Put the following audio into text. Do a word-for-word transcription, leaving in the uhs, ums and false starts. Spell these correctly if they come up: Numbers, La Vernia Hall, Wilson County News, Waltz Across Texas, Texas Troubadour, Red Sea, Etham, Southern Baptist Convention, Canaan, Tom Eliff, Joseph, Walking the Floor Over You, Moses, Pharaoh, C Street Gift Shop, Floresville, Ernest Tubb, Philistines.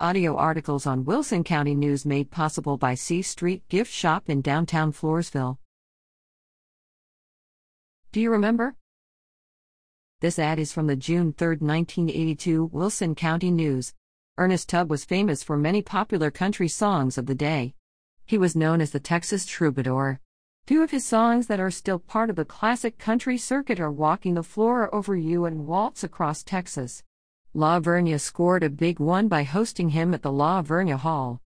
Audio articles on Wilson County News made possible by C Street Gift Shop in downtown Floresville. Do you remember? This ad is from the June third, nineteen eighty-two Wilson County News. Ernest Tubb was famous for many popular country songs of the day. He was known as the Texas Troubadour. Two of his songs that are still part of the classic country circuit are Walking the Floor Over You and Waltz Across Texas. La Vernia scored a big one by hosting him at the La Vernia Hall.